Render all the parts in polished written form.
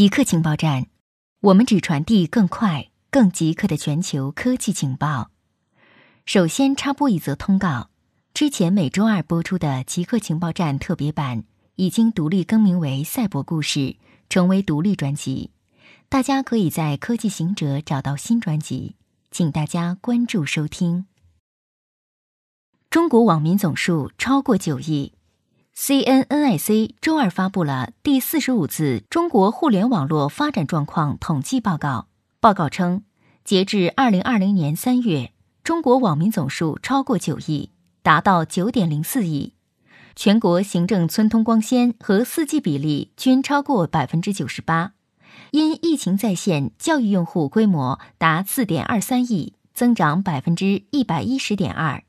极客情报站，我们只传递更快、更极客的全球科技情报。首先插播一则通告：之前每周二播出的极客情报站特别版已经独立更名为《赛博故事》，成为独立专辑。大家可以在科技行者找到新专辑，请大家关注收听。中国网民总数超过9亿。CNNIC 周二发布了第45次中国互联网络发展状况统计报告。报告称，截至2020年3月，中国网民总数超过9亿，达到 9.04 亿。全国行政村通光纤和4G 比例均超过 98%。因疫情在线教育用户规模达 4.23 亿，增长 110.2%。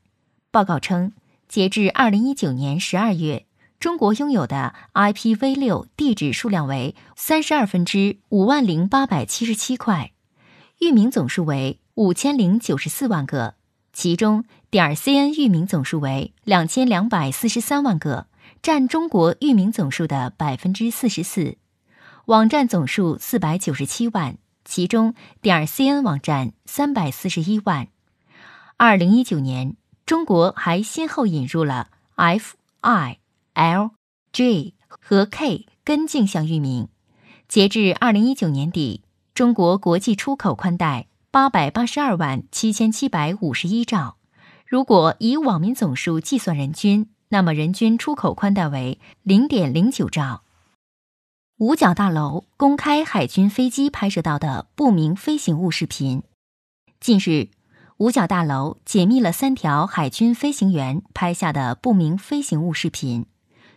报告称，截至2019年12月，中国拥有的 IPv6 地址数量为32分之50877块，域名总数为5094万个，其中 .cn 域名总数为2243万个，占中国域名总数的 44%。网站总数497万，其中 .cn 网站341万。2019年，中国还先后引入了 F、I、L、J 和 K 跟进项域名。截至2019年底，中国国际出口宽带882万7751兆。如果以网民总数计算人均，那么人均出口宽带为 0.09 兆。五角大楼公开海军飞机拍摄到的不明飞行物视频。近日，五角大楼解密了3条海军飞行员拍下的不明飞行物视频，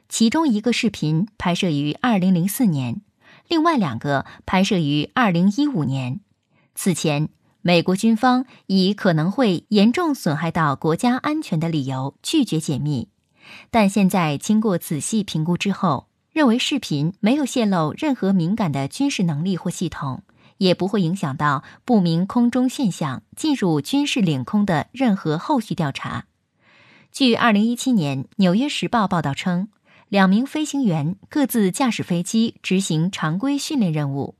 其中一个视频拍摄于2004年，另外2个拍摄于2015年。此前，美国军方以可能会严重损害到国家安全的理由拒绝解密，但现在经过仔细评估之后，认为视频没有泄露任何敏感的军事能力或系统，也不会影响到不明空中现象进入军事领空的任何后续调查。据2017年《纽约时报》报道称，2名飞行员各自驾驶飞机执行常规训练任务，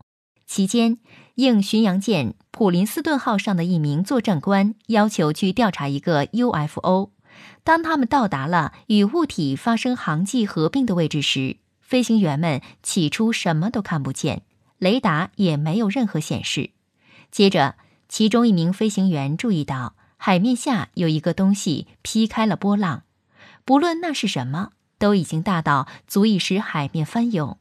期间应巡洋舰普林斯顿号上的1名作战官要求去调查一个 UFO。 当他们到达了与物体发生航迹合并的位置时，飞行员们起初什么都看不见，雷达也没有任何显示。接着，其中1名飞行员注意到海面下有一个东西劈开了波浪，不论那是什么，都已经大到足以使海面翻涌。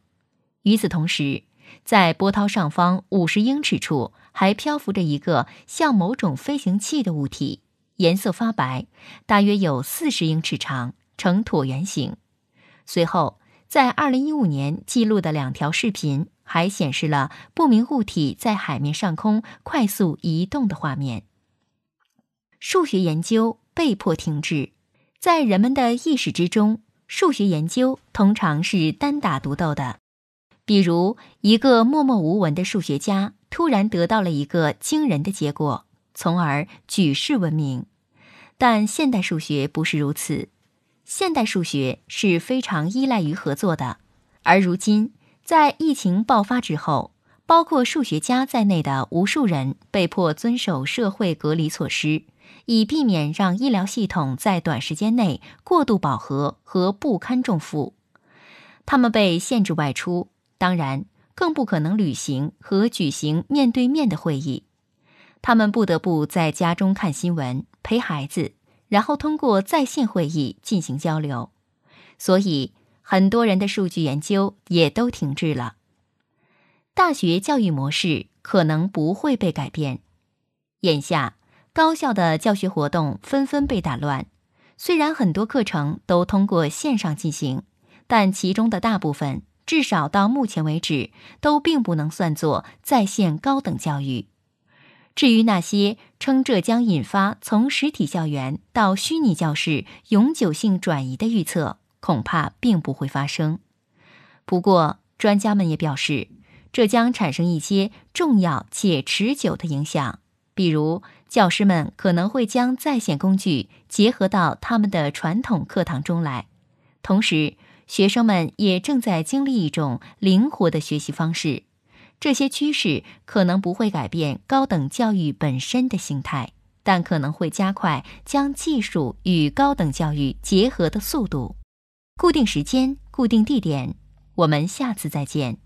与此同时，在波涛上方50英尺处还漂浮着一个像某种飞行器的物体，颜色发白，大约有40英尺长，呈椭圆形。随后，在2015年记录的2条视频还显示了不明物体在海面上空快速移动的画面。数学研究被迫停止。在人们的意识之中，数学研究通常是单打独斗的。比如，一个默默无闻的数学家突然得到了一个惊人的结果，从而举世闻名。但现代数学不是如此。现代数学是非常依赖于合作的，而如今，在疫情爆发之后，包括数学家在内的无数人被迫遵守社会隔离措施，以避免让医疗系统在短时间内过度饱和和不堪重负。他们被限制外出，当然，更不可能旅行和举行面对面的会议。他们不得不在家中看新闻，陪孩子，然后通过在线会议进行交流，所以很多人的数据研究也都停滞了。大学教育模式可能不会被改变。眼下，高校的教学活动纷纷被打乱，虽然很多课程都通过线上进行，但其中的大部分，至少到目前为止，都并不能算作在线高等教育。至于那些称这将引发从实体校园到虚拟教室永久性转移的预测，恐怕并不会发生。不过，专家们也表示，这将产生一些重要且持久的影响，比如教师们可能会将在线工具结合到他们的传统课堂中来。同时，学生们也正在经历一种灵活的学习方式，这些趋势可能不会改变高等教育本身的形态，但可能会加快将技术与高等教育结合的速度。固定时间，固定地点，我们下次再见。